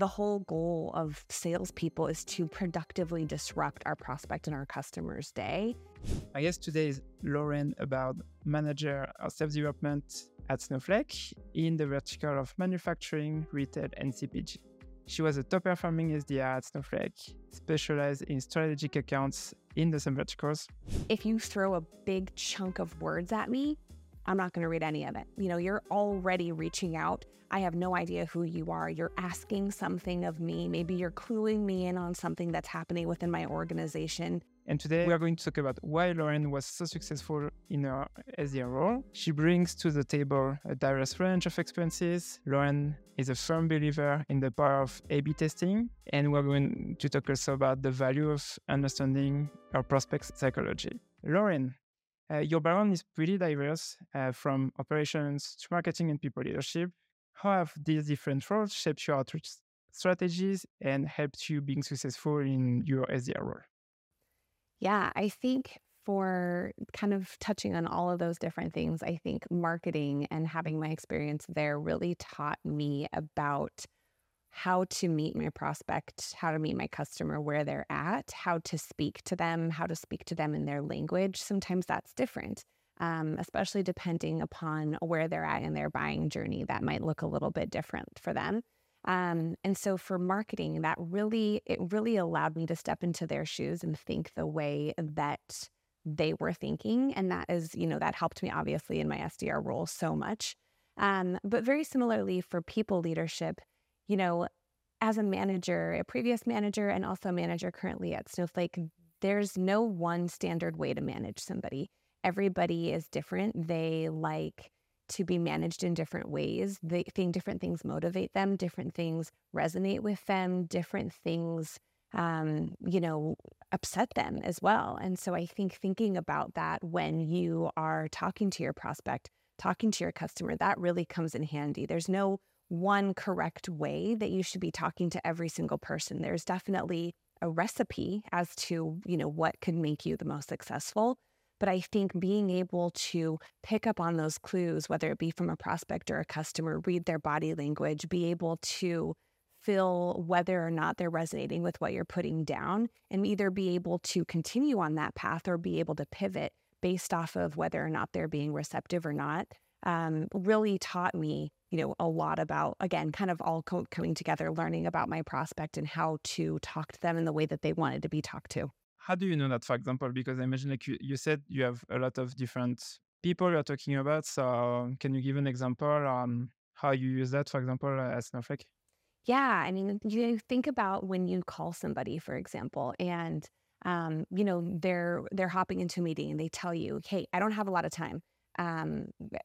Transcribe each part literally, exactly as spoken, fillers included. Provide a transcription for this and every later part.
The whole goal of salespeople is to productively disrupt our prospect and our customer's day. My guest today is Lauren Aboud, manager of sales development at Snowflake in the vertical of manufacturing, retail, and C P G. She was a top-performing S D R at Snowflake, specialized in strategic accounts in the same verticals. If you throw a big chunk of words at me, I'm not going to read any of it. You know, you're already reaching out. I have no idea who you are. You're asking something of me. Maybe you're cluing me in on something that's happening within my organization. And today we are going to talk about why Lauren was so successful in her S D R role. She brings to the table a diverse range of experiences. Lauren is a firm believer in the power of A B testing. And we're going to talk also about the value of understanding our prospects' psychology. Lauren, Uh, your background is pretty diverse, uh, from operations to marketing and people leadership. How have these different roles shaped your outreach strategies and helped you being successful in your S D R role? Yeah, I think for kind of touching on all of those different things, I think marketing and having my experience there really taught me about how to meet my prospect, how to meet my customer where they're at, how to speak to them, how to speak to them in their language. Sometimes that's different, um, especially depending upon where they're at in their buying journey. That might look a little bit different for them. Um, and so for marketing, that really, it really allowed me to step into their shoes and think the way that they were thinking. And that is, you know, that helped me obviously in my S D R role so much. Um, but very similarly for people leadership, you know, as a manager, a previous manager, and also a manager currently at Snowflake, there's no one standard way to manage somebody. Everybody is different. They like to be managed in different ways. They think different things motivate them, different things resonate with them, different things, um, you know, upset them as well. And so I think thinking about that when you are talking to your prospect, talking to your customer, that really comes in handy. There's no one correct way that you should be talking to every single person. There's definitely a recipe as to, you know, what could make you the most successful. But I think being able to pick up on those clues, whether it be from a prospect or a customer, read their body language, be able to feel whether or not they're resonating with what you're putting down, and either be able to continue on that path or be able to pivot based off of whether or not they're being receptive or not, um, really taught me, you know, a lot about, again, kind of all co- coming together, learning about my prospect and how to talk to them in the way that they wanted to be talked to. How do you know that, for example? Because I imagine, like you, you said, you have a lot of different people you're talking about. So can you give an example on how you use that, for example, at Snowflake? Yeah, I mean, you think about when you call somebody, for example, and, um, you know, they're, they're hopping into a meeting and they tell you, hey, I don't have a lot of time. Um,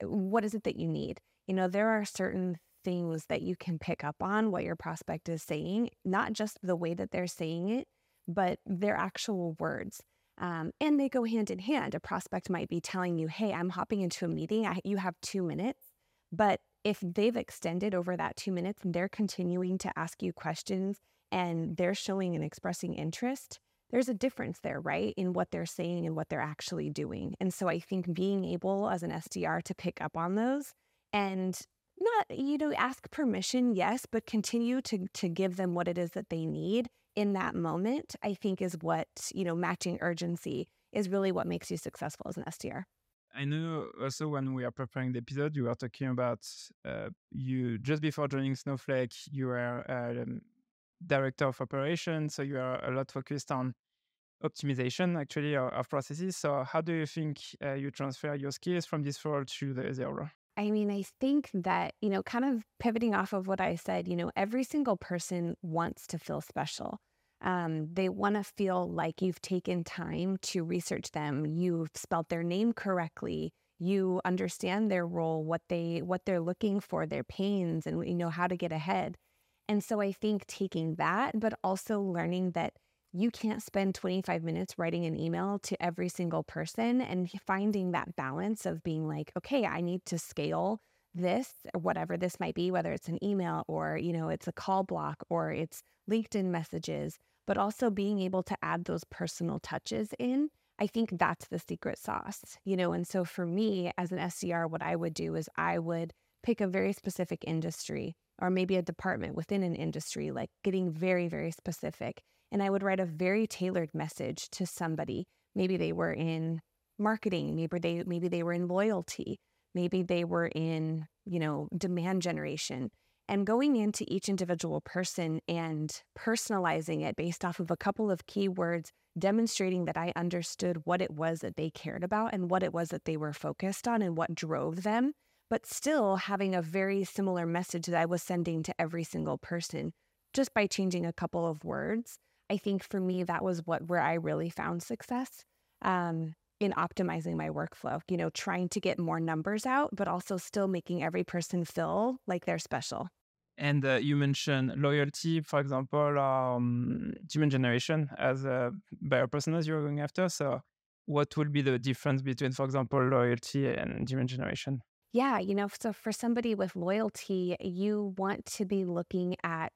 what is it that you need? You know, there are certain things that you can pick up on what your prospect is saying, not just the way that they're saying it, but their actual words. Um, and they go hand in hand. A prospect might be telling you, hey, I'm hopping into a meeting. I, you have two minutes. But if they've extended over that two minutes and they're continuing to ask you questions and they're showing and expressing interest, there's a difference there, right, in what they're saying and what they're actually doing. And so I think being able as an S D R to pick up on those and not, you know, ask permission, yes, but continue to to give them what it is that they need in that moment, I think is what, you know, matching urgency is really what makes you successful as an S D R. I know also when we are preparing the episode, you were talking about uh, you just before joining Snowflake, you were uh, um, director of operations. So you are a lot focused on optimization, actually, of, of processes. So how do you think uh, you transfer your skills from this role to the S D R role? I mean, I think that, you know, kind of pivoting off of what I said, you know, every single person wants to feel special. Um, they want to feel like you've taken time to research them. You've spelled their name correctly. You understand their role, what they, what they're looking for, their pains, and, you know, how to get ahead. And so I think taking that, but also learning that you can't spend twenty-five minutes writing an email to every single person and finding that balance of being like, okay, I need to scale this, whatever this might be, whether it's an email or, you know, it's a call block or it's LinkedIn messages, but also being able to add those personal touches in. I think that's the secret sauce, you know? And so for me as an S D R, what I would do is I would pick a very specific industry or maybe a department within an industry, like getting very, very specific. And I would write a very tailored message to somebody. Maybe they were in marketing, maybe they maybe they were in loyalty, maybe they were in, you know, demand generation. And going into each individual person and personalizing it based off of a couple of keywords, demonstrating that I understood what it was that they cared about and what it was that they were focused on and what drove them, but still having a very similar message that I was sending to every single person just by changing a couple of words. I think for me, that was what where I really found success um, in optimizing my workflow, you know, trying to get more numbers out, but also still making every person feel like they're special. And uh, you mentioned loyalty, for example, um, demand generation as a buyer personas you're going after. So what would be the difference between, for example, loyalty and demand generation? Yeah, you know, so for somebody with loyalty, you want to be looking at,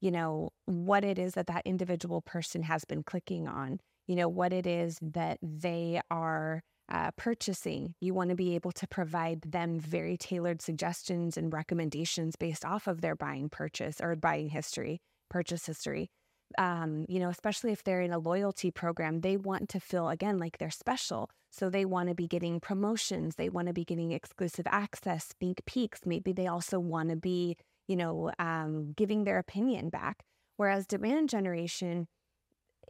you know, what it is that that individual person has been clicking on, you know, what it is that they are uh, purchasing. You want to be able to provide them very tailored suggestions and recommendations based off of their buying purchase or buying history, purchase history. Um, you know, especially if they're in a loyalty program, they want to feel, again, like they're special. So they want to be getting promotions. They want to be getting exclusive access, sneak peeks. Maybe they also want to be, you know, um, giving their opinion back. Whereas demand generation,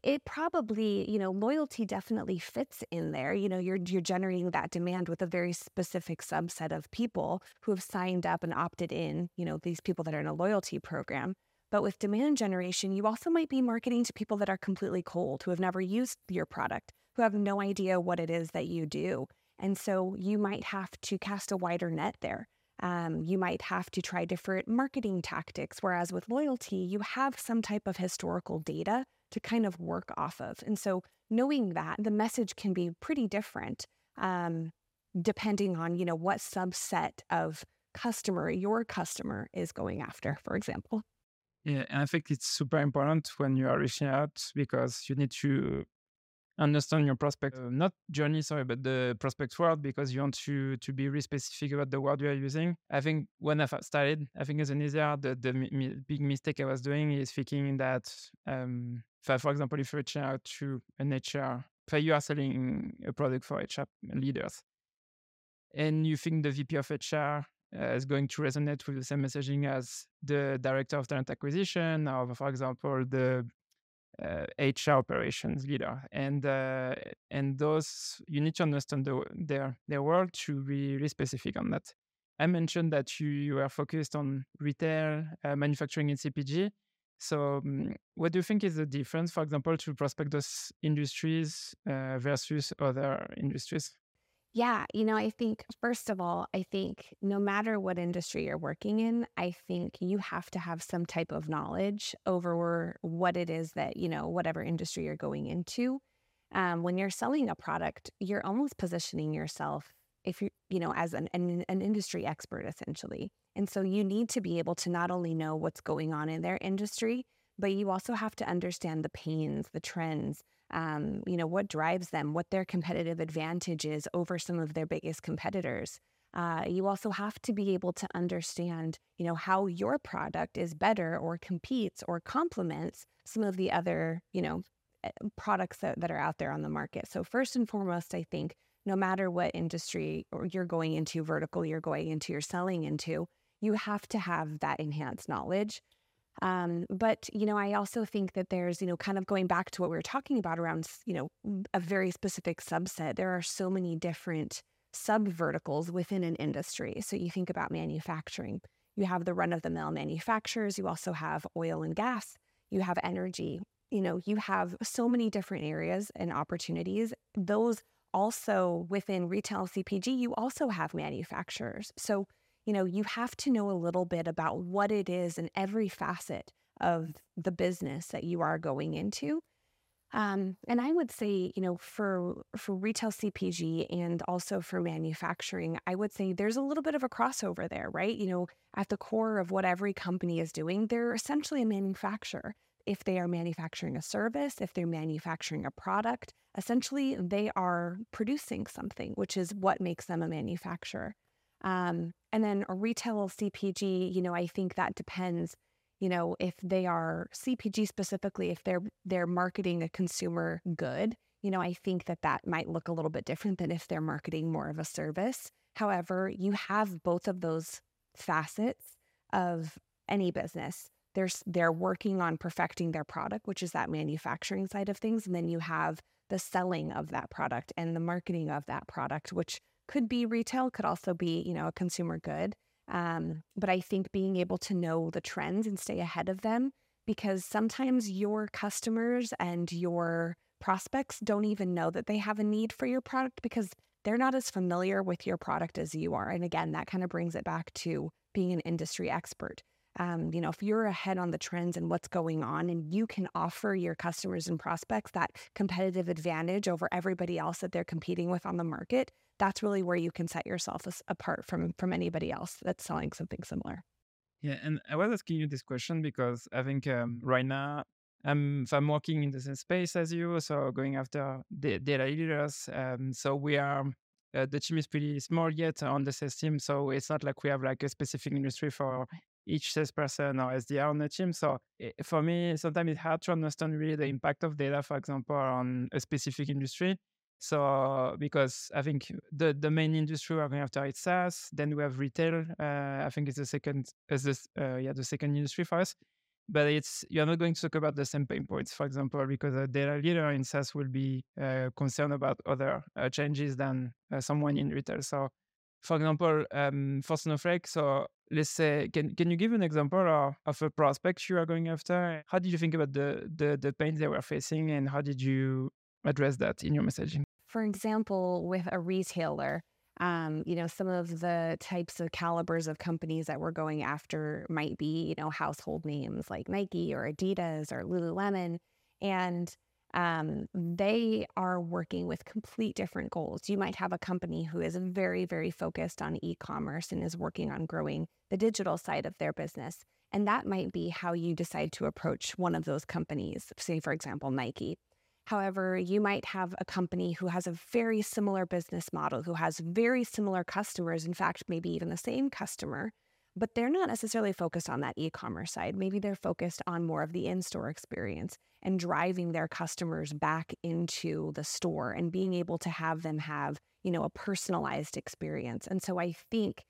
it probably, you know, loyalty definitely fits in there. You know, you're you're generating that demand with a very specific subset of people who have signed up and opted in, you know, these people that are in a loyalty program. But with demand generation, you also might be marketing to people that are completely cold, who have never used your product, who have no idea what it is that you do. And so you might have to cast a wider net there. Um, you might have to try different marketing tactics, whereas with loyalty, you have some type of historical data to kind of work off of. And so knowing that, the message can be pretty different um, depending on, you know, what subset of customer your customer is going after, for example. Yeah, and I think it's super important when you are reaching out, because you need to understand your prospect, uh, not journey, sorry, but the prospect word, because you want to to be really specific about the word you are using. I think when I started, I think as an easier, the, the mi- big mistake I was doing is thinking that, um, for, for example, if you reach out to an H R, if you are selling a product for H R leaders, and you think the V P of H R Uh, is going to resonate with the same messaging as the director of talent acquisition, or, for example, the uh, H R operations leader. And uh, and those, you need to understand the, their their world to be really specific on that. I mentioned that you, you are focused on retail, uh, manufacturing, and C P G. So um, what do you think is the difference, for example, to prospect those industries uh, versus other industries? Yeah, you know, I think, first of all, I think no matter what industry you're working in, I think you have to have some type of knowledge over what it is that, you know, whatever industry you're going into. Um, when you're selling a product, you're almost positioning yourself, if you you know, as an, an an industry expert, essentially. And so you need to be able to not only know what's going on in their industry, but you also have to understand the pains, the trends, Um, you know, what drives them, what their competitive advantage is over some of their biggest competitors. Uh, you also have to be able to understand, you know, how your product is better or competes or complements some of the other, you know, products that, that are out there on the market. So first and foremost, I think no matter what industry or you're going into, vertical you're going into, you're selling into, you have to have that enhanced knowledge. Um, but, you know, I also think that there's, you know, kind of going back to what we were talking about around, you know, a very specific subset. There are so many different sub verticals within an industry. So you think about manufacturing, you have the run of the mill manufacturers, you also have oil and gas, you have energy, you know, you have so many different areas and opportunities. Those also within retail C P G, you also have manufacturers. So you know, you have to know a little bit about what it is in every facet of the business that you are going into. Um, and I would say, you know, for for retail C P G and also for manufacturing, I would say there's a little bit of a crossover there, right? You know, at the core of what every company is doing, they're essentially a manufacturer. If they are manufacturing a service, if they're manufacturing a product, essentially they are producing something, which is what makes them a manufacturer. Um, and then a retail C P G, you know, I think that depends, you know, if they are C P G specifically, if they're, they're marketing a consumer good, you know, I think that that might look a little bit different than if they're marketing more of a service. However, you have both of those facets of any business. They're, they're working on perfecting their product, which is that manufacturing side of things. And then you have the selling of that product and the marketing of that product, which could be retail, could also be, you know, a consumer good. Um, but I think being able to know the trends and stay ahead of them, because sometimes your customers and your prospects don't even know that they have a need for your product because they're not as familiar with your product as you are. And again, that kind of brings it back to being an industry expert. Um, you know, if you're ahead on the trends and what's going on, and you can offer your customers and prospects that competitive advantage over everybody else that they're competing with on the market, that's really where you can set yourself as, apart from, from anybody else that's selling something similar. Yeah. And I was asking you this question because I think um, right now I'm, so I'm working in the same space as you. So going after the data leaders. Um, so we are, uh, the team is pretty small yet on the sales team. So it's not like we have like a specific industry for each salesperson or S D R on the team. So for me, sometimes it's hard to understand really the impact of data, for example, on a specific industry. So because I think the, the main industry we're going after is SaaS. Then we have retail. Uh, I think it's the second, as this, uh, yeah, the second industry for us. But it's you're not going to talk about the same pain points, for example, because a data leader in SaaS will be uh, concerned about other uh, changes than uh, someone in retail. So, for example, um, for Snowflake, so let's say, can can you give an example of, of a prospect you are going after? How did you think about the, the, the pains they were facing, and how did you address that in your messaging? For example, with a retailer, um, you know, some of the types of calibers of companies that we're going after might be, you know, household names like Nike or Adidas or Lululemon. And um, they are working with complete different goals. You might have a company who is very, very focused on e-commerce and is working on growing the digital side of their business. And that might be how you decide to approach one of those companies, say, for example, Nike. However, you might have a company who has a very similar business model, who has very similar customers, in fact, maybe even the same customer, but they're not necessarily focused on that e-commerce side. Maybe they're focused on more of the in-store experience and driving their customers back into the store and being able to have them have, you know, a personalized experience. And so I think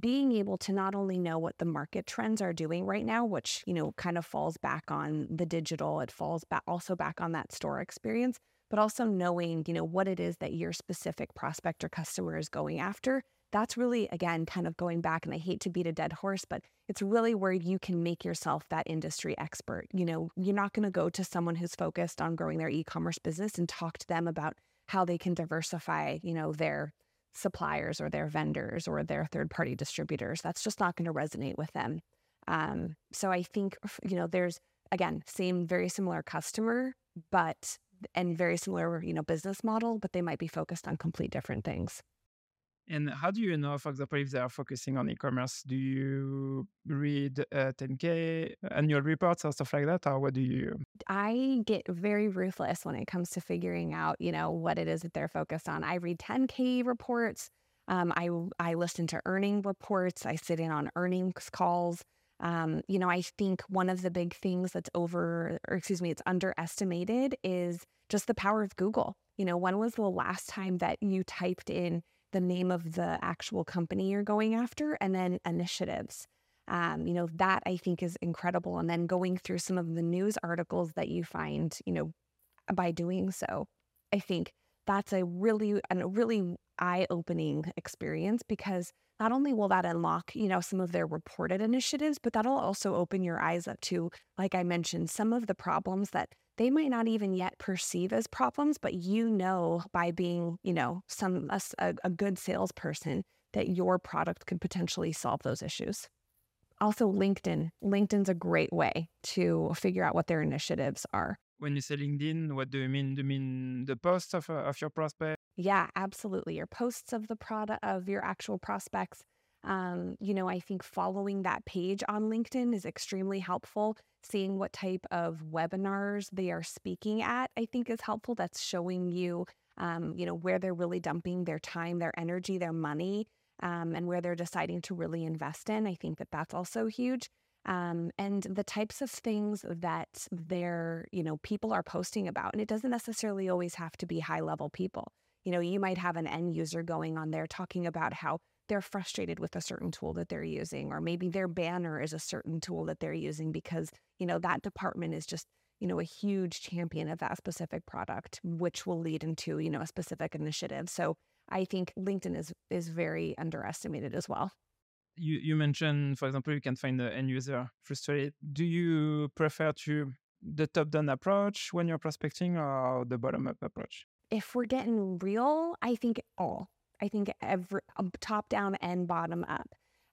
being able to not only know what the market trends are doing right now, which, you know, kind of falls back on the digital, it falls back also back on that store experience, but also knowing, you know, what it is that your specific prospect or customer is going after. That's really, again, kind of going back, and I hate to beat a dead horse, but it's really where you can make yourself that industry expert. You know, you're not going to go to someone who's focused on growing their e-commerce business and talk to them about how they can diversify, you know, their suppliers or their vendors or their third-party distributors. That's just not going to resonate with them. Um, so I think, you know, there's, again, same, very similar customer, but, and very similar, you know, business model, but they might be focused on complete different things. And how do you know, for example, if they are focusing on e-commerce? Do you read uh, ten K annual reports or stuff like that? Or what do you? I get very ruthless when it comes to figuring out, you know, what it is that they're focused on. I read ten K reports. Um, I, I listen to earning reports. I sit in on earnings calls. Um, you know, I think one of the big things that's over, or excuse me, it's underestimated is just the power of Google. You know, when was the last time that you typed in the name of the actual company you're going after, and then initiatives? Um, you know, that I think is incredible. And then going through some of the news articles that you find, you know, by doing so, I think that's a really, a really eye-opening experience, because not only will that unlock, you know, some of their reported initiatives, but that'll also open your eyes up to, like I mentioned, some of the problems that they might not even yet perceive as problems, but you know, by being, you know, some a, a good salesperson, that your product could potentially solve those issues. Also, LinkedIn. LinkedIn's a great way to figure out what their initiatives are. When you say LinkedIn, what do you mean? Do you mean the posts of, of your prospect? Yeah, absolutely. Your posts of the product of your actual prospects. Um, you know, I think following that page on LinkedIn is extremely helpful. Seeing what type of webinars they are speaking at, I think, is helpful. That's showing you, um, you know, where they're really dumping their time, their energy, their money. um, and where they're deciding to really invest in. I think that that's also huge. Um, and the types of things that they're, you know, people are posting about. And it doesn't necessarily always have to be high level people. You know, you might have an end user going on there talking about how they're frustrated with a certain tool that they're using, or maybe their banner is a certain tool that they're using because, you know, that department is just, you know, a huge champion of that specific product, which will lead into, you know, a specific initiative. So I think LinkedIn is is very underestimated as well. You you mentioned, for example, you can find the end user frustrated. Do you prefer to the top-down approach when you're prospecting or the bottom-up approach? If we're getting real, I think all. I think every top-down and bottom-up.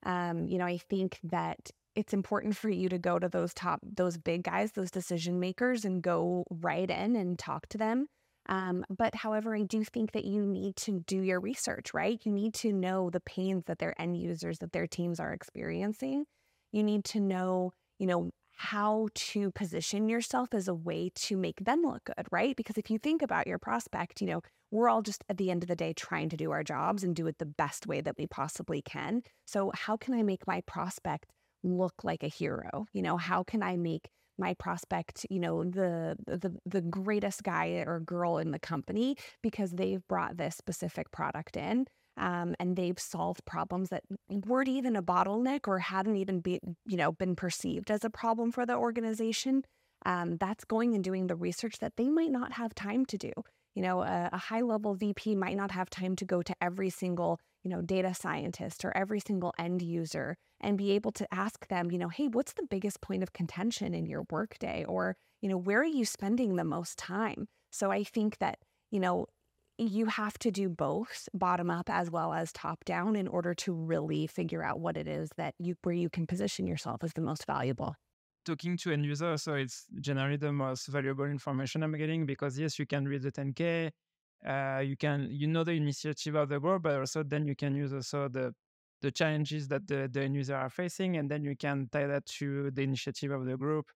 Um, you know, I think that it's important for you to go to those top, those big guys, those decision makers, and go right in and talk to them. Um, but however, I do think that you need to do your research, right? You need to know the pains that their end users, that their teams are experiencing. You need to know, you know, how to position yourself as a way to make them look good, right? Because if you think about your prospect, you know, we're all just at the end of the day trying to do our jobs and do it the best way that we possibly can. So how can I make my prospect look like a hero? You know, how can I make my prospect, you know, the the the greatest guy or girl in the company because they've brought this specific product in, um, and they've solved problems that weren't even a bottleneck or hadn't even been, you know, been perceived as a problem for the organization. Um, that's going and doing the research that they might not have time to do. You know, a, a high-level V P might not have time to go to every single, you know, data scientist or every single end user and be able to ask them, you know, hey, what's the biggest point of contention in your workday? Or, you know, where are you spending the most time? So I think that, you know, you have to do both bottom up as well as top down in order to really figure out what it is that you, where you can position yourself as the most valuable. Talking to end user, so it's generally the most valuable information I'm getting because yes, you can read the ten K, uh, you can, you know, the initiative of the group, but also then you can use also the the challenges that the, the end user are facing, and then you can tie that to the initiative of the group.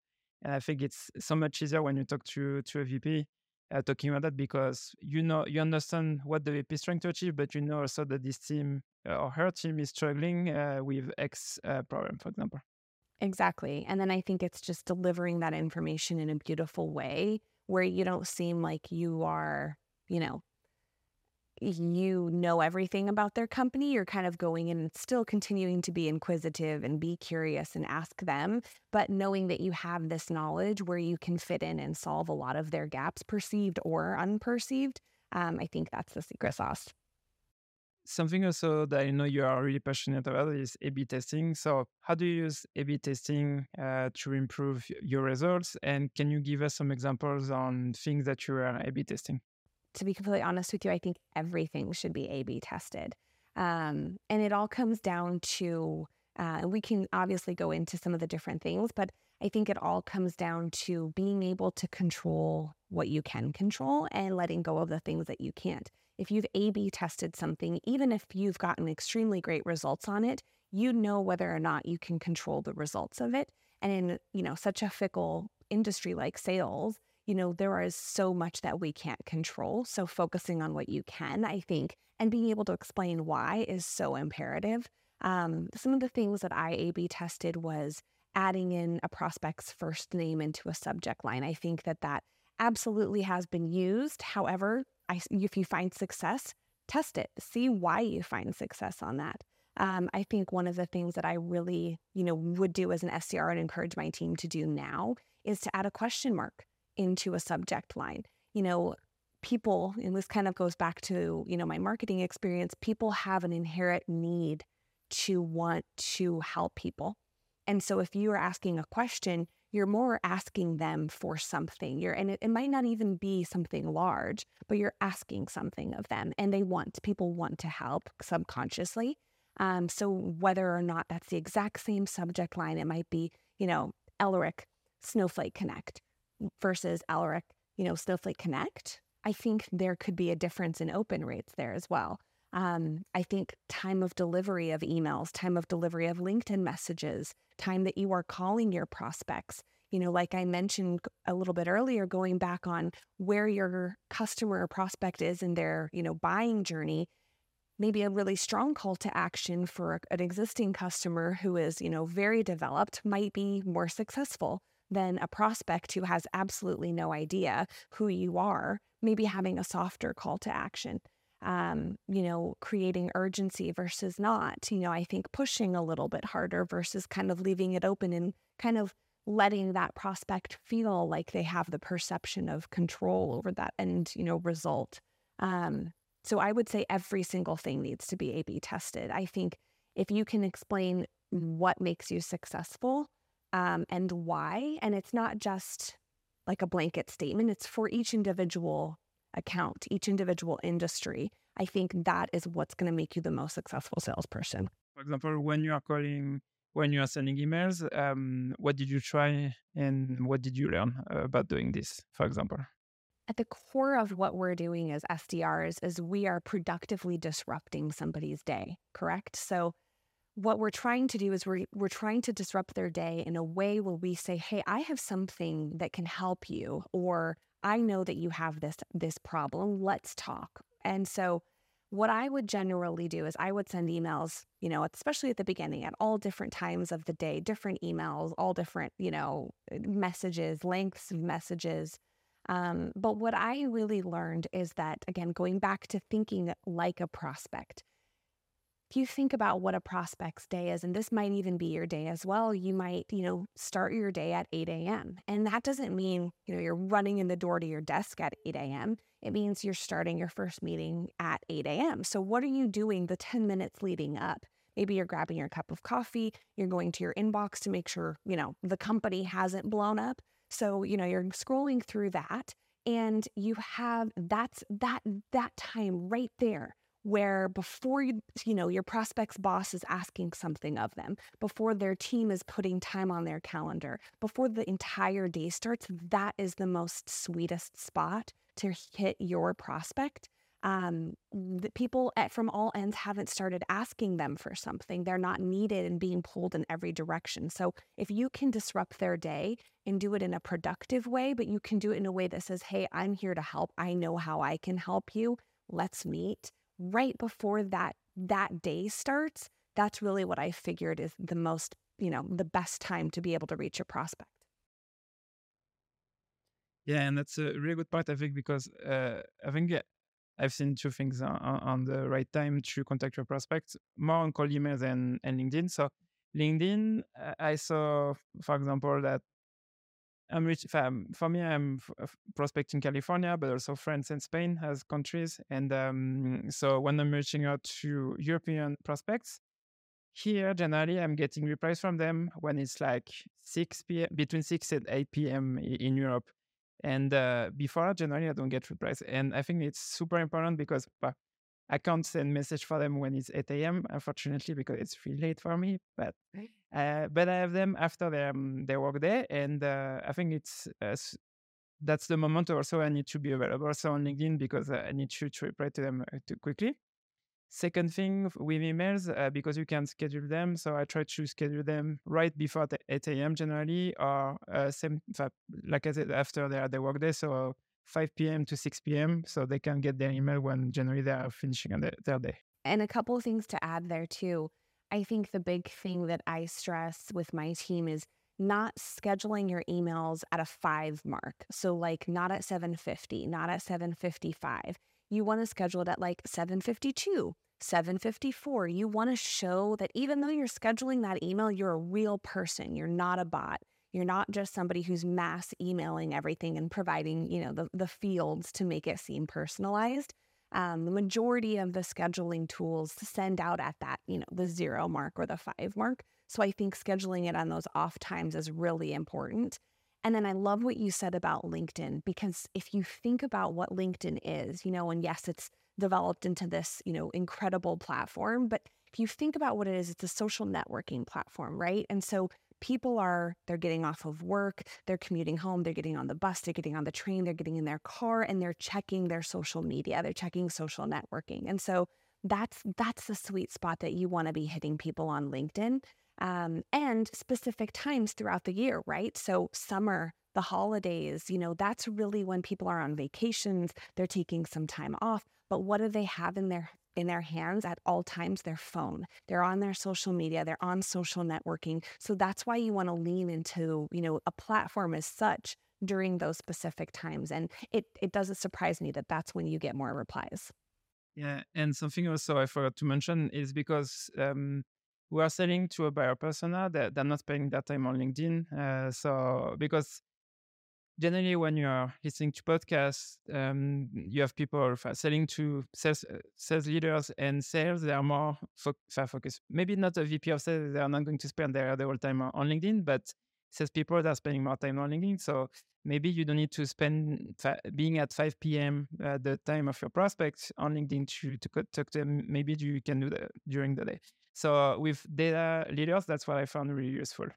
And I think it's so much easier when you talk to to a V P uh, talking about that because you know you understand what the V P is trying to achieve, but you know also that this team uh, or her team is struggling uh, with X uh, problem, for example. Exactly. And then I think it's just delivering that information in a beautiful way where you don't seem like you are, you know, you know everything about their company. You're kind of going in and still continuing to be inquisitive and be curious and ask them, but knowing that you have this knowledge where you can fit in and solve a lot of their gaps, perceived or unperceived. Um, I think that's the secret sauce. Something also that I know you are really passionate about is A B testing. So how do you use A B testing uh, to improve your results? And can you give us some examples on things that you are A B testing? To be completely honest with you, I think everything should be A B tested. Um, and it all comes down to, uh, we can obviously go into some of the different things, but I think it all comes down to being able to control what you can control and letting go of the things that you can't. If you've A B tested something, even if you've gotten extremely great results on it, you know whether or not you can control the results of it. And in, you know, such a fickle industry like sales, you know, there is so much that we can't control. So focusing on what you can, I think, and being able to explain why is so imperative. Um, some of the things that I A B tested was adding in a prospect's first name into a subject line. I think that that absolutely has been used. However, I, if you find success, test it. See why you find success on that. Um, I think one of the things that I really, you know, would do as an S D R and encourage my team to do now is to add a question mark into a subject line. You know, people, and this kind of goes back to, you know, my marketing experience, people have an inherent need to want to help people. And so if you are asking a question, you're more asking them for something. You're, and it, it might not even be something large, but you're asking something of them, and they want, people want to help subconsciously. Um, so whether or not that's the exact same subject line, it might be, you know, Elric Snowflake Connect versus Elric, you know, Snowflake Connect. I think there could be a difference in open rates there as well. Um, I think time of delivery of emails, time of delivery of LinkedIn messages, time that you are calling your prospects. You know, like I mentioned a little bit earlier, going back on where your customer or prospect is in their, you know, buying journey, maybe a really strong call to action for an existing customer who is, you know, very developed might be more successful than a prospect who has absolutely no idea who you are, maybe having a softer call to action. Um, you know, creating urgency versus not, you know, I think pushing a little bit harder versus kind of leaving it open and kind of letting that prospect feel like they have the perception of control over that end, you know, result. Um, so I would say every single thing needs to be A B tested. I think if you can explain what makes you successful um, and why, and it's not just like a blanket statement, it's for each individual account, each individual industry, I think that is what's going to make you the most successful salesperson. For example, when you are calling, when you are sending emails, um, what did you try and what did you learn about doing this, for example? At the core of what we're doing as S D Rs is we are productively disrupting somebody's day, correct? So what we're trying to do is we're, we're trying to disrupt their day in a way where we say, hey, I have something that can help you, or I know that you have this this problem. Let's talk. And so what I would generally do is I would send emails, you know, especially at the beginning, at all different times of the day, different emails, all different, you know, messages, lengths of messages. Um, but what I really learned is that, again, going back to thinking like a prospect, if you think about what a prospect's day is, and this might even be your day as well, you might, you know, start your day at eight a.m. And that doesn't mean, you know, you're running in the door to your desk at eight a.m. It means you're starting your first meeting at eight a.m. So what are you doing the ten minutes leading up? Maybe you're grabbing your cup of coffee, you're going to your inbox to make sure, you know, the company hasn't blown up. So, you know, you're scrolling through that and you have that's that that time right there, where before, you, you know, your prospect's boss is asking something of them, before their team is putting time on their calendar, before the entire day starts, that is the most sweetest spot to hit your prospect. Um, the people at, from all ends haven't started asking them for something. They're not needed and being pulled in every direction. So if you can disrupt their day and do it in a productive way, but you can do it in a way that says, hey, I'm here to help. I know how I can help you. Let's meet. Right before that that day starts, that's really what I figured is the most, you know, the best time to be able to reach a prospect. Yeah, and that's a really good point, I think, because uh, I think I've seen two things on, on the right time to contact your prospects, more on cold emails and, and LinkedIn. So LinkedIn, I saw, for example, that I'm rich, for me, I'm prospecting California, but also France and Spain as countries. And um, so when I'm reaching out to European prospects, here, generally, I'm getting replies from them when it's like six p.m., between six and eight p.m. in Europe. And uh, before, generally, I don't get replies. And I think it's super important because I can't send message for them when it's eight a.m., unfortunately, because it's really late for me. But uh, but I have them after their, um, their work day. And uh, I think it's uh, that's the moment also I need to be available also on LinkedIn because I need to, to reply to them too quickly. Second thing with emails, uh, because you can schedule them. So I try to schedule them right before the eight a.m. generally, or uh, same, like I said, after their, their work day. So five p.m. to six p.m. so they can get their email when generally they are finishing on the, their day. And a couple of things to add there too. I think the big thing that I stress with my team is not scheduling your emails at a five mark. So like not at seven fifty, not at seven fifty-five. You want to schedule it at like seven fifty-two, seven fifty-four. You want to show that even though you're scheduling that email, you're a real person. You're not a bot. You're not just somebody who's mass emailing everything and providing, you know, the, the fields to make it seem personalized. Um, the majority of the scheduling tools send out at that, you know, the zero mark or the five mark. So I think scheduling it on those off times is really important. And then I love what you said about LinkedIn, because if you think about what LinkedIn is, you know, and yes, it's developed into this, you know, incredible platform, but if you think about what it is, it's a social networking platform, right? And so people are, they're getting off of work, they're commuting home, they're getting on the bus, they're getting on the train, they're getting in their car, and they're checking their social media, they're checking social networking. And so that's that's the sweet spot that you want to be hitting people on LinkedIn, um, and specific times throughout the year, right? So summer, the holidays, you know, that's really when people are on vacations, they're taking some time off, but what do they have in their in their hands at all times their phone. They're on their social media. They're on social networking. So that's why you want to lean into, you know, a platform as such during those specific times. And it it doesn't surprise me that that's when you get more replies. Yeah. And something also I forgot to mention is because um, we are selling to a buyer persona that they're not spending that time on LinkedIn. Uh, so because generally, when you are listening to podcasts, um, you have people selling to sales, sales leaders and sales. They are more fo- focused. Maybe not a V P of sales. They are not going to spend their the whole time on LinkedIn, but sales people that are spending more time on LinkedIn. So maybe you don't need to spend fa- being at five p.m. at the time of your prospects on LinkedIn to, to talk to them. Maybe you can do that during the day. So with data leaders, that's what I found really useful.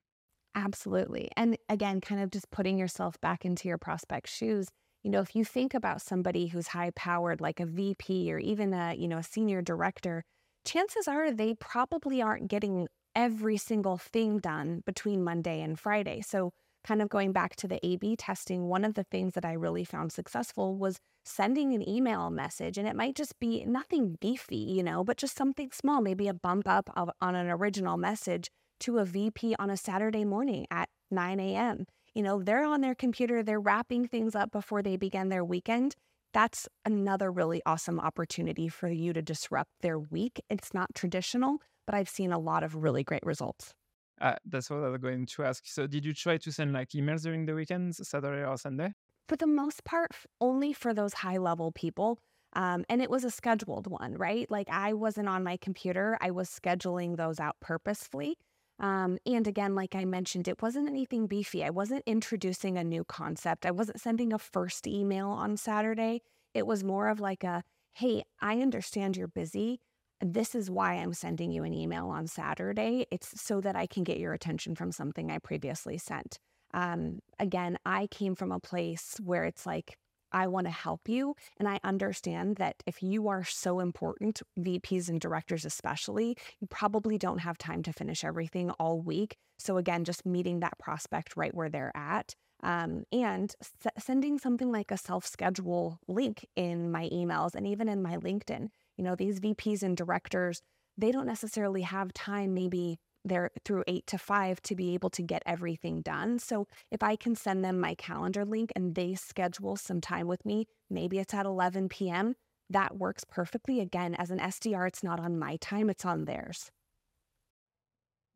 Absolutely. And again, kind of just putting yourself back into your prospect's shoes. You know, if you think about somebody who's high powered, like a V P or even a, you know, a senior director, chances are they probably aren't getting every single thing done between Monday and Friday. So kind of going back to the A B testing, one of the things that I really found successful was sending an email message. And it might just be nothing beefy, you know, but just something small, maybe a bump up of, on an original message to a V P on a Saturday morning at nine a.m. You know, they're on their computer, they're wrapping things up before they begin their weekend. That's another really awesome opportunity for you to disrupt their week. It's not traditional, but I've seen a lot of really great results. Uh, that's what I was going to ask. So did you try to send like emails during the weekends, Saturday or Sunday? For the most part, only for those high level people. Um, and it was a scheduled one, right? Like I wasn't on my computer. I was scheduling those out purposefully. Um, and again, like I mentioned, it wasn't anything beefy. I wasn't introducing a new concept. I wasn't sending a first email on Saturday. It was more of like a, hey, I understand you're busy. This is why I'm sending you an email on Saturday. It's so that I can get your attention from something I previously sent. Um, again, I came from a place where it's like, I want to help you. And I understand that if you are so important, V Ps and directors especially, you probably don't have time to finish everything all week. So again, just meeting that prospect right where they're at um, and s- sending something like a self-schedule link in my emails and even in my LinkedIn. You know, these V Ps and directors, they don't necessarily have time, maybe they're through eight to five, to be able to get everything done. So if I can send them my calendar link and they schedule some time with me, maybe it's at eleven p.m., that works perfectly. Again, as an S D R, it's not on my time, it's on theirs.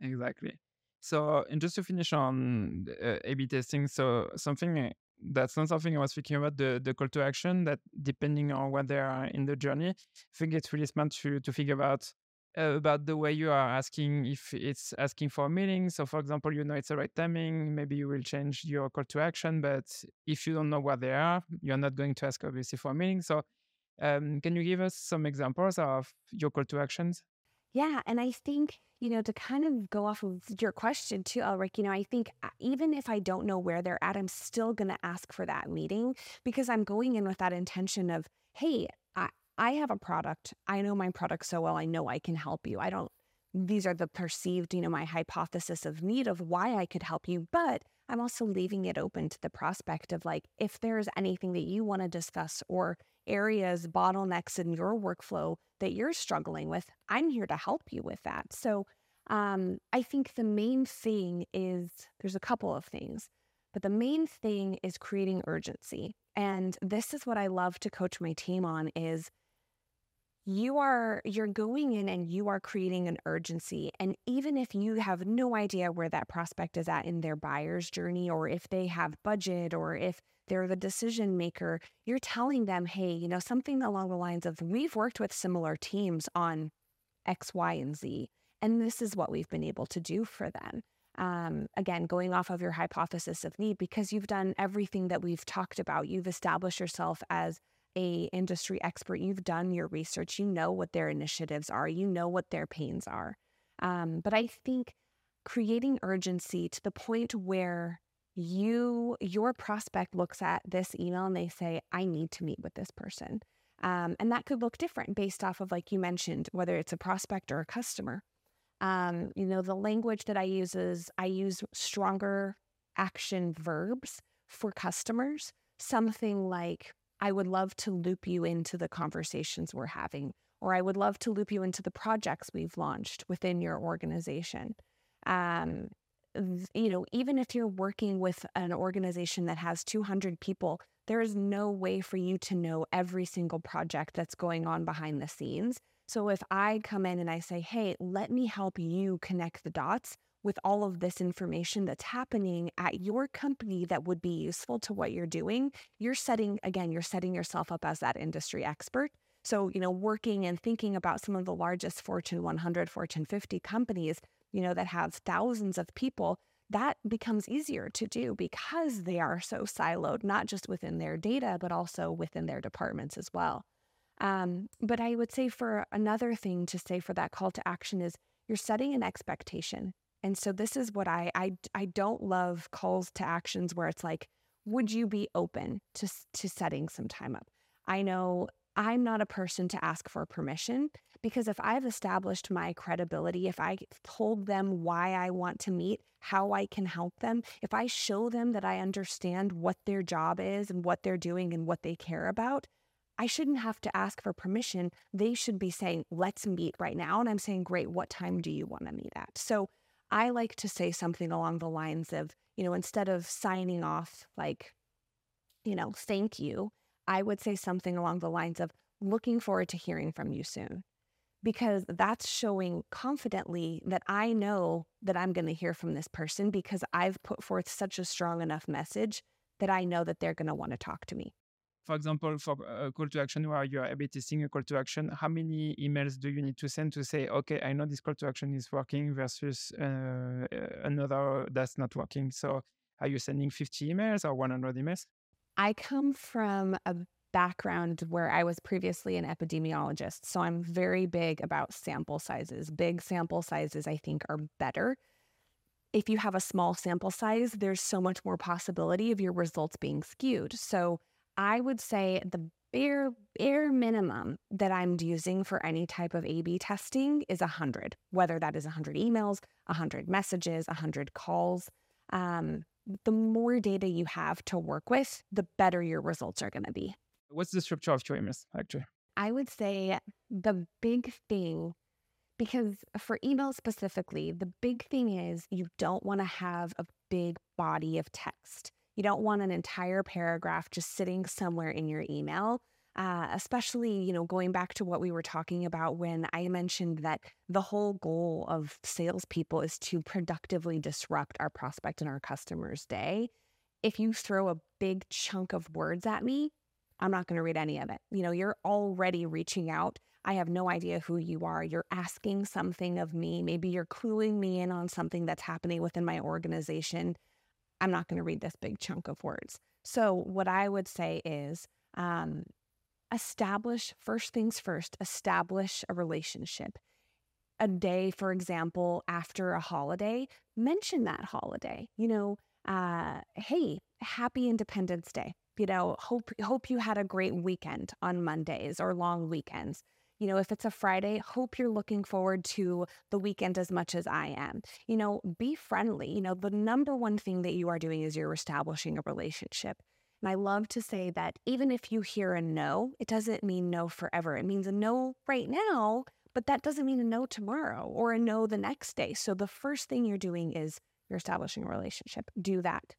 Exactly. So, and just to finish on uh, A B testing, so something that's not something I was thinking about, the, the call to action, that depending on where they are in the journey, I think it's really smart to, to figure out Uh, about the way you are asking, if it's asking for a meeting. So for example, you know it's the right timing, maybe you will change your call to action, but if you don't know what they are, you're not going to ask obviously for a meeting. So um, can you give us some examples of your call to actions? Yeah, and I think, you know, to kind of go off of your question too, Ulrich, you know, I think even if I don't know where they're at, I'm still going to ask for that meeting because I'm going in with that intention of, hey, I I have a product. I know my product so well. I know I can help you. I don't, these are the perceived, you know, my hypothesis of need of why I could help you, but I'm also leaving it open to the prospect of like, if there's anything that you want to discuss or areas, bottlenecks in your workflow that you're struggling with, I'm here to help you with that. So um, I think the main thing is, there's a couple of things, but the main thing is creating urgency. And this is what I love to coach my team on is, You are, you're going in and you are creating an urgency. And even if you have no idea where that prospect is at in their buyer's journey, or if they have budget, or if they're the decision maker, you're telling them, hey, you know, something along the lines of, we've worked with similar teams on X, Y, and Z, and this is what we've been able to do for them. Um, again, going off of your hypothesis of need, because you've done everything that we've talked about. You've established yourself as a industry expert, you've done your research, you know what their initiatives are, you know what their pains are. Um, but I think creating urgency to the point where you, your prospect looks at this email and they say, I need to meet with this person. Um, and that could look different based off of, like you mentioned, whether it's a prospect or a customer. Um, you know, the language that I use is I use stronger action verbs for customers, something like, I would love to loop you into the conversations we're having, or I would love to loop you into the projects we've launched within your organization. Um, you know, even if you're working with an organization that has two hundred people, there is no way for you to know every single project that's going on behind the scenes. So if I come in and I say, hey, let me help you connect the dots with all of this information that's happening at your company that would be useful to what you're doing, you're setting, again, you're setting yourself up as that industry expert. So, you know, working and thinking about some of the largest Fortune one hundred, Fortune fifty companies, you know, that have thousands of people, that becomes easier to do because they are so siloed, not just within their data, but also within their departments as well. Um, but I would say for another thing to say for that call to action is you're setting an expectation. And so this is what I, I, I don't love calls to actions where it's like, would you be open to, to setting some time up? I know I'm not a person to ask for permission, because if I've established my credibility, if I told them why I want to meet, how I can help them, if I show them that I understand what their job is and what they're doing and what they care about, I shouldn't have to ask for permission. They should be saying, let's meet right now. And I'm saying, great, what time do you want to meet at? So I like to say something along the lines of, you know, instead of signing off like, you know, thank you, I would say something along the lines of looking forward to hearing from you soon, because that's showing confidently that I know that I'm going to hear from this person because I've put forth such a strong enough message that I know that they're going to want to talk to me. For example, for a call to action where you're A B testing a call to action, how many emails do you need to send to say, okay, I know this call to action is working versus uh, another that's not working? So are you sending fifty emails or one hundred emails? I come from a background where I was previously an epidemiologist. So I'm very big about sample sizes. Big sample sizes, I think, are better. If you have a small sample size, there's so much more possibility of your results being skewed. So I would say the bare, bare minimum that I'm using for any type of A B testing is one hundred, whether that is one hundred emails, one hundred messages, one hundred calls. Um, the more data you have to work with, the better your results are going to be. What's the structure of your emails, actually? I would say the big thing, because for email specifically, the big thing is you don't want to have a big body of text. You don't want an entire paragraph just sitting somewhere in your email, uh, especially, you know, going back to what we were talking about when I mentioned that the whole goal of salespeople is to productively disrupt our prospect and our customer's day. If you throw a big chunk of words at me, I'm not going to read any of it. You know, you're already reaching out. I have no idea who you are. You're asking something of me. Maybe you're cluing me in on something that's happening within my organization. I'm not going to read this big chunk of words. So what I would say is um, establish, first things first, establish a relationship. A day, for example, after a holiday, mention that holiday. You know, uh, hey, happy Independence Day. You know, hope hope you had a great weekend on Mondays or long weekends. You know, if it's a Friday, hope you're looking forward to the weekend as much as I am. You know, be friendly. You know, the number one thing that you are doing is you're establishing a relationship. And I love to say that even if you hear a no, it doesn't mean no forever. It means a no right now, but that doesn't mean a no tomorrow or a no the next day. So the first thing you're doing is you're establishing a relationship. Do that.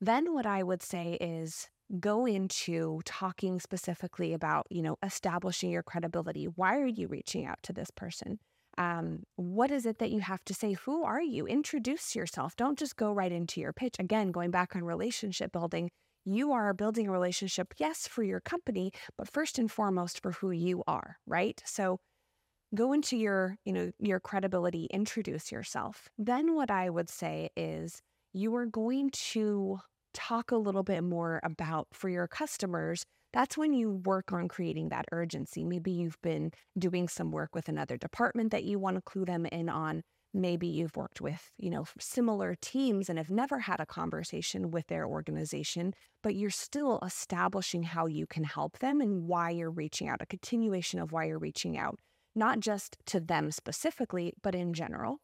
Then what I would say is, go into talking specifically about, you know, establishing your credibility. Why are you reaching out to this person? Um, what is it that you have to say? Who are you? Introduce yourself. Don't just go right into your pitch. Again, going back on relationship building, you are building a relationship, yes, for your company, but first and foremost for who you are, right? So go into your, you know, your credibility, introduce yourself. Then what I would say is you are going to talk a little bit more about for your customers. That's when you work on creating that urgency. Maybe you've been doing some work with another department that you want to clue them in on. Maybe you've worked with, you know, similar teams and have never had a conversation with their organization, but you're still establishing how you can help them and why you're reaching out, a continuation of why you're reaching out, not just to them specifically, but in general.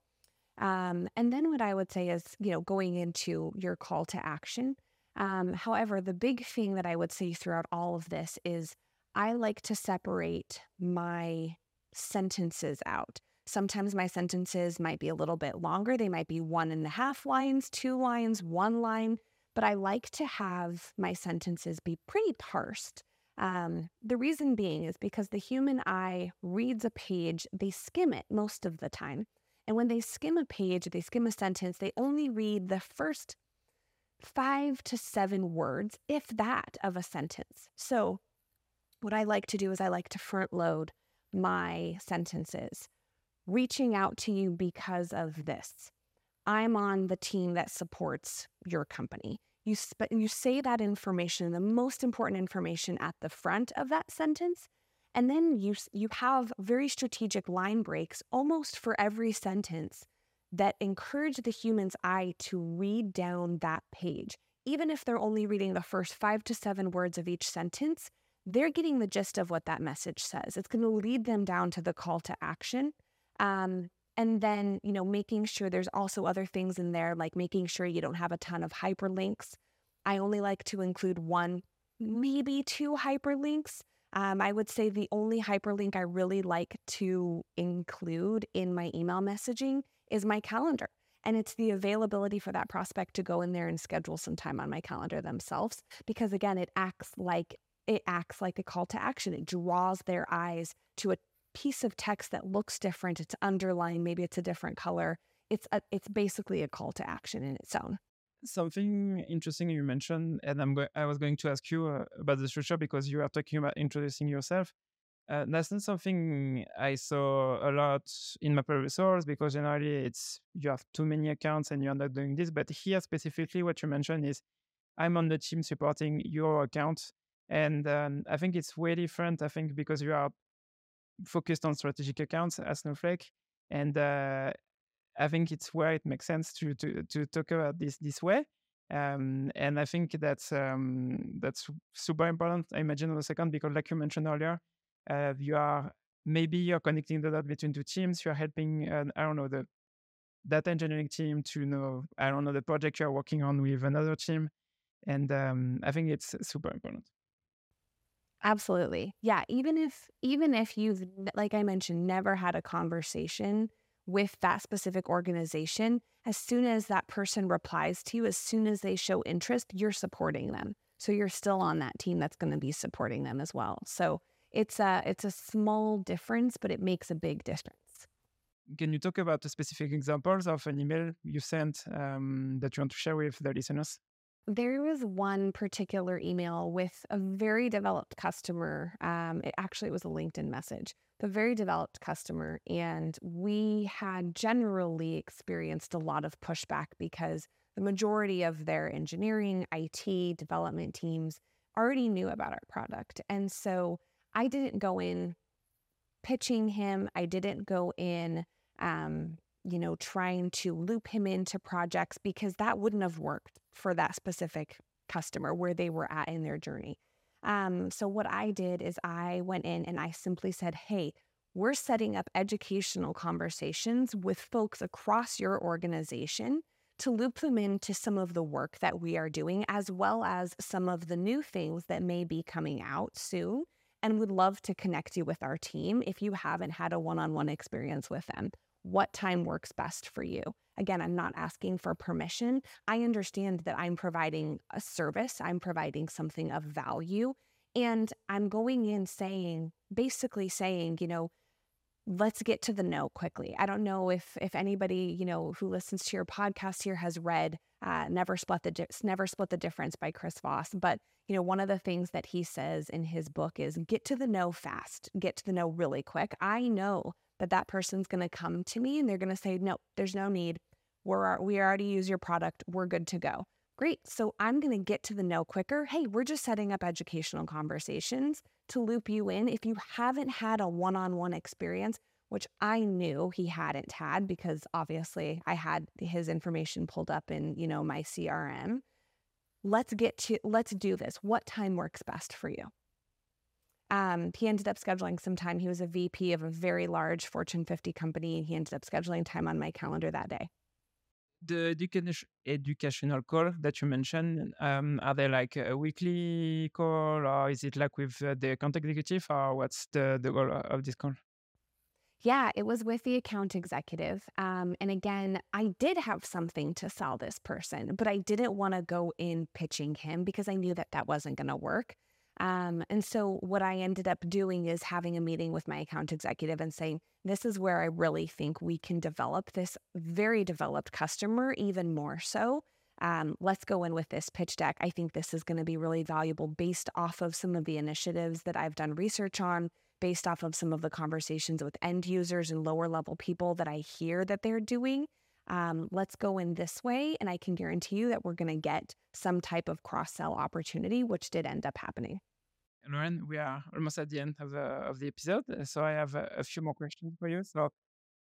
Um, and then what I would say is, you know, going into your call to action. Um, however, the big thing that I would say throughout all of this is I like to separate my sentences out. Sometimes my sentences might be a little bit longer. They might be one and a half lines, two lines, one line, but I like to have my sentences be pretty parsed. Um, the reason being is because the human eye reads a page, they skim it most of the time. And when they skim a page, they skim a sentence, they only read the first five to seven words, if that, of a sentence. So what I like to do is I like to front load my sentences. Reaching out to you because of this. I'm on the team that supports your company. You sp- you say that information, the most important information at the front of that sentence, and then you you have very strategic line breaks almost for every sentence that encourage the human's eye to read down that page. Even if they're only reading the first five to seven words of each sentence, they're getting the gist of what that message says. It's going to lead them down to the call to action. Um, and then, you know, making sure there's also other things in there, like making sure you don't have a ton of hyperlinks. I only like to include one, maybe two hyperlinks. Um, I would say the only hyperlink I really like to include in my email messaging is my calendar. And it's the availability for that prospect to go in there and schedule some time on my calendar themselves. Because again, it acts like, it acts like a call to action. It draws their eyes to a piece of text that looks different. It's underlined. Maybe it's a different color. It's a, it's basically a call to action in its own. Something interesting you mentioned, and I'm go- I was going to ask you uh, about the structure because you are talking about introducing yourself. Uh, that's not something I saw a lot in Maple Resource because generally it's you have too many accounts and you're not doing this. But here specifically, what you mentioned is I'm on the team supporting your account, and um, I think it's way different. I think because you are focused on strategic accounts at Snowflake, and uh, I think it's where it makes sense to to, to talk about this this way. Um, and I think that's um, that's super important. I imagine on the second, because like you mentioned earlier, uh, you are maybe you're connecting the dot between two teams. You're helping uh, I don't know the data engineering team to know I don't know the project you're working on with another team, and um, I think it's super important. Absolutely. Yeah. Even if, even if you've, like I mentioned, never had a conversation with that specific organization, as soon as that person replies to you, as soon as they show interest, you're supporting them. So you're still on that team that's going to be supporting them as well. So it's a, it's a small difference, but it makes a big difference. Can you talk about the specific examples of an email you sent um, that you want to share with the listeners? There was one particular email with a very developed customer. Um, it actually was a LinkedIn message, the very developed customer. And we had generally experienced a lot of pushback because the majority of their engineering, I T, development teams already knew about our product. And so I didn't go in pitching him. I didn't go in, um, you know, trying to loop him into projects because that wouldn't have worked for that specific customer where they were at in their journey. Um, so what I did is I went in and I simply said, hey, we're setting up educational conversations with folks across your organization to loop them into some of the work that we are doing, as well as some of the new things that may be coming out soon, and would love to connect you with our team if you haven't had a one-on-one experience with them. What time works best for you? Again, I'm not asking for permission. I understand that I'm providing a service. I'm providing something of value. And I'm going in saying, basically saying, you know, let's get to the know quickly. I don't know if if anybody, you know, who listens to your podcast here has read uh, Never Split the Di- Never Split the Difference by Chris Voss. But, you know, one of the things that he says in his book is get to the know fast, get to the know really quick. I know that that person's going to come to me and they're going to say, no, there's no need. We're, we already use your product. We're good to go. Great. So I'm going to get to the know quicker. Hey, we're just setting up educational conversations to loop you in. If you haven't had a one-on-one experience, which I knew he hadn't had because obviously I had his information pulled up in, you know, my C R M. Let's get to, let's do this. What time works best for you? Um, he ended up scheduling some time. He was a V P of a very large Fortune fifty company, and he ended up scheduling time on my calendar that day. The educa- educational call that you mentioned, um, are they like a weekly call, or is it like with the account executive, or what's the, the goal of this call? Yeah, it was with the account executive. Um, and again, I did have something to sell this person, but I didn't want to go in pitching him because I knew that that wasn't going to work. Um, and so what I ended up doing is having a meeting with my account executive and saying, this is where I really think we can develop this very developed customer even more so. Um, let's go in with this pitch deck. I think this is going to be really valuable based off of some of the initiatives that I've done research on, based off of some of the conversations with end users and lower level people that I hear that they're doing. Um, let's go in this way, and I can guarantee you that we're going to get some type of cross-sell opportunity, which did end up happening. Lauren, we are almost at the end of the, of the episode, so I have a, a few more questions for you. So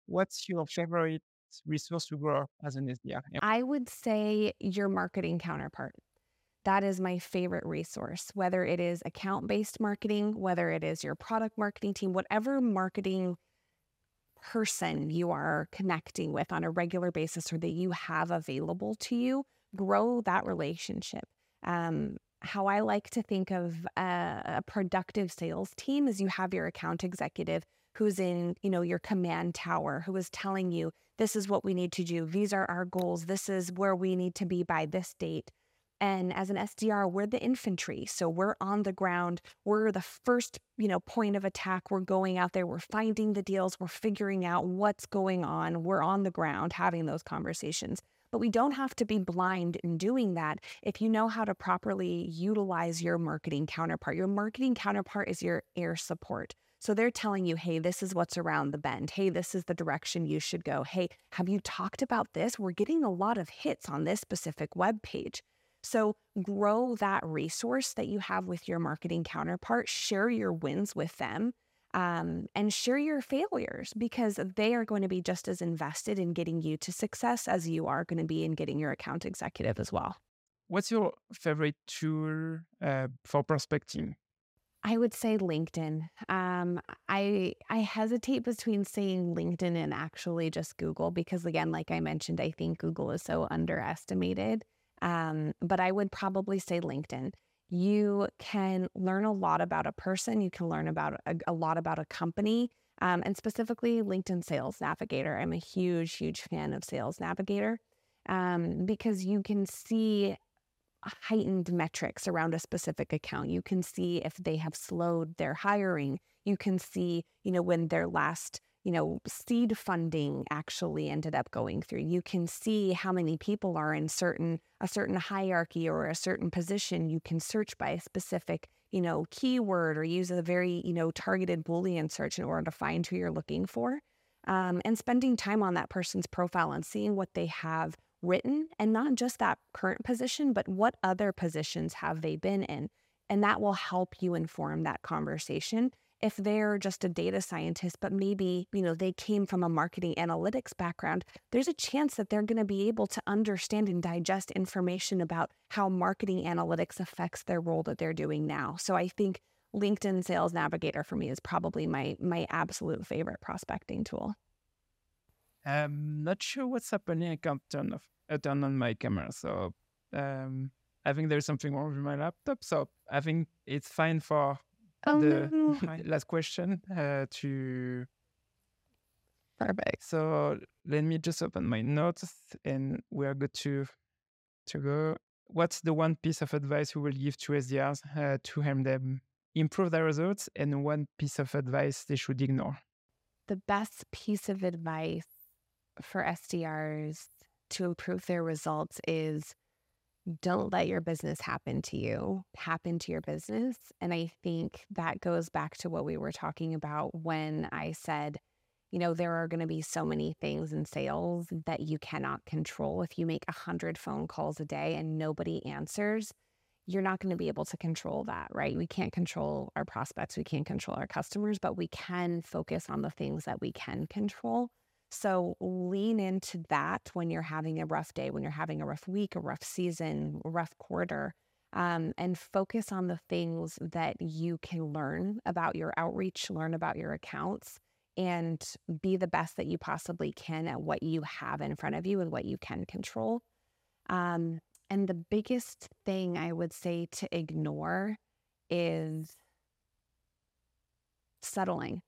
what's your favorite resource to grow as an S D R? I would say your marketing counterpart. That is my favorite resource, whether it is account-based marketing, whether it is your product marketing team, whatever marketing person you are connecting with on a regular basis or that you have available to you, grow that relationship. Um, how I like to think of a, a productive sales team is you have your account executive who's in, you know, your command tower, who is telling you, this is what we need to do. These are our goals. This is where we need to be by this date. And as an S D R, we're the infantry. So we're on the ground. We're the first, you know, point of attack. We're going out there. We're finding the deals. We're figuring out what's going on. We're on the ground having those conversations. But we don't have to be blind in doing that if you know how to properly utilize your marketing counterpart. Your marketing counterpart is your air support. So they're telling you, hey, this is what's around the bend. Hey, this is the direction you should go. Hey, have you talked about this? We're getting a lot of hits on this specific web page. So grow that resource that you have with your marketing counterpart, share your wins with them, um, and share your failures, because they are going to be just as invested in getting you to success as you are going to be in getting your account executive as well. What's your favorite tool uh, for prospecting? I would say LinkedIn. Um, I I hesitate between saying LinkedIn and actually just Google, because again, like I mentioned, I think Google is so underestimated. Um, but I would probably say LinkedIn. You can learn a lot about a person. You can learn about a, a lot about a company, um, and specifically LinkedIn Sales Navigator. I'm a huge, huge fan of Sales Navigator um, because you can see heightened metrics around a specific account. You can see if they have slowed their hiring. You can see, you know, when their last, you know, seed funding actually ended up going through. You can see how many people are in certain a certain hierarchy or a certain position. You can search by a specific, you know, keyword or use a very, you know, targeted Boolean search in order to find who you're looking for. Um, and spending time on that person's profile and seeing what they have written, and not just that current position, but what other positions have they been in. And that will help you inform that conversation. If they're just a data scientist, but maybe, you know, they came from a marketing analytics background, there's a chance that they're going to be able to understand and digest information about how marketing analytics affects their role that they're doing now. So I think LinkedIn Sales Navigator for me is probably my my absolute favorite prospecting tool. I'm not sure what's happening. I can't turn off uh, turn on my camera, so um, I think there's something wrong with my laptop. So I think it's fine for. Oh, the no. last question uh, to perfect. So let me just open my notes, and we are good to to go. What's the one piece of advice you will give to S D Rs uh, to help them improve their results, and one piece of advice they should ignore? The best piece of advice for S D Rs to improve their results is, don't let your business happen to you, happen to your business. And I think that goes back to what we were talking about when I said, you know, there are going to be so many things in sales that you cannot control. If you make a hundred phone calls a day and nobody answers, you're not going to be able to control that, right? We can't control our prospects. We can't control our customers, but we can focus on the things that we can control. So lean into that when you're having a rough day, when you're having a rough week, a rough season, a rough quarter, um, and focus on the things that you can learn about your outreach, learn about your accounts, and be the best that you possibly can at what you have in front of you and what you can control. Um, and the biggest thing I would say to ignore is settling.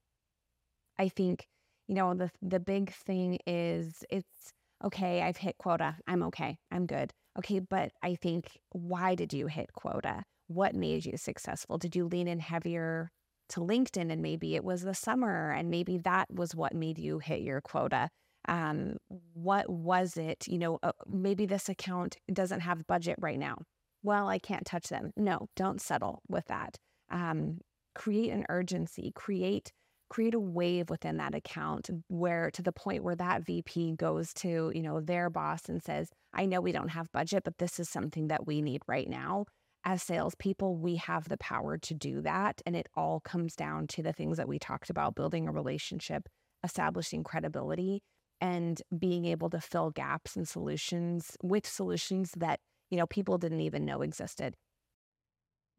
I think you know, the the big thing is it's okay, I've hit quota. I'm okay. I'm good. Okay, but I think, why did you hit quota? What made you successful? Did you lean in heavier to LinkedIn, and maybe it was the summer, and maybe that was what made you hit your quota? Um, what was it? You know, uh, maybe this account doesn't have budget right now. Well, I can't touch them. No, don't settle with that. Um, create an urgency. Create create a wave within that account, where to the point where that V P goes to, you know, their boss and says, I know we don't have budget, but this is something that we need right now. As salespeople, we have the power to do that. And it all comes down to the things that we talked about: building a relationship, establishing credibility, and being able to fill gaps and solutions with solutions that, you know, people didn't even know existed.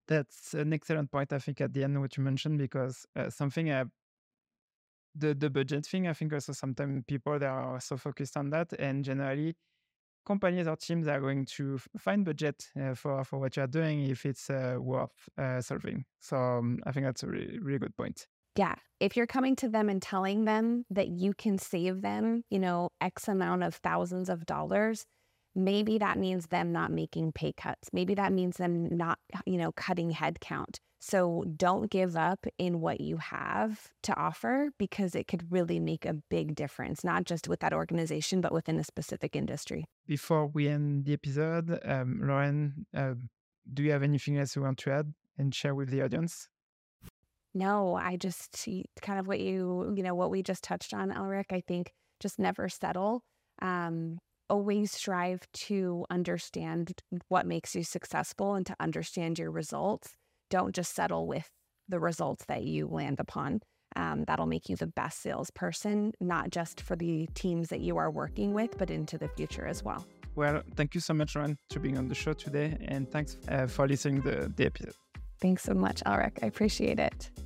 That's an excellent point, I think, at the end, what you mentioned, because uh, something uh, The the budget thing, I think also sometimes people, they are also focused on that, and generally companies or teams are going to f- find budget uh, for, for what you're doing if it's uh, worth uh, solving. So um, I think that's a really, really good point. Yeah. If you're coming to them and telling them that you can save them, you know, X amount of thousands of dollars, maybe that means them not making pay cuts. Maybe that means them not, you know, cutting headcount. So don't give up in what you have to offer, because it could really make a big difference, not just with that organization, but within a specific industry. Before we end the episode, um, Lauren, uh, do you have anything else you want to add and share with the audience? No, I just kind of what you, you know, what we just touched on, Elric. I think just never settle. Um, always strive to understand what makes you successful and to understand your results. Don't just settle with the results that you land upon. Um, that'll make you the best salesperson, not just for the teams that you are working with, but into the future as well. Well, thank you so much, Lauren, for being on the show today. And thanks uh, for listening to the, the episode. Thanks so much, Elric. I appreciate it.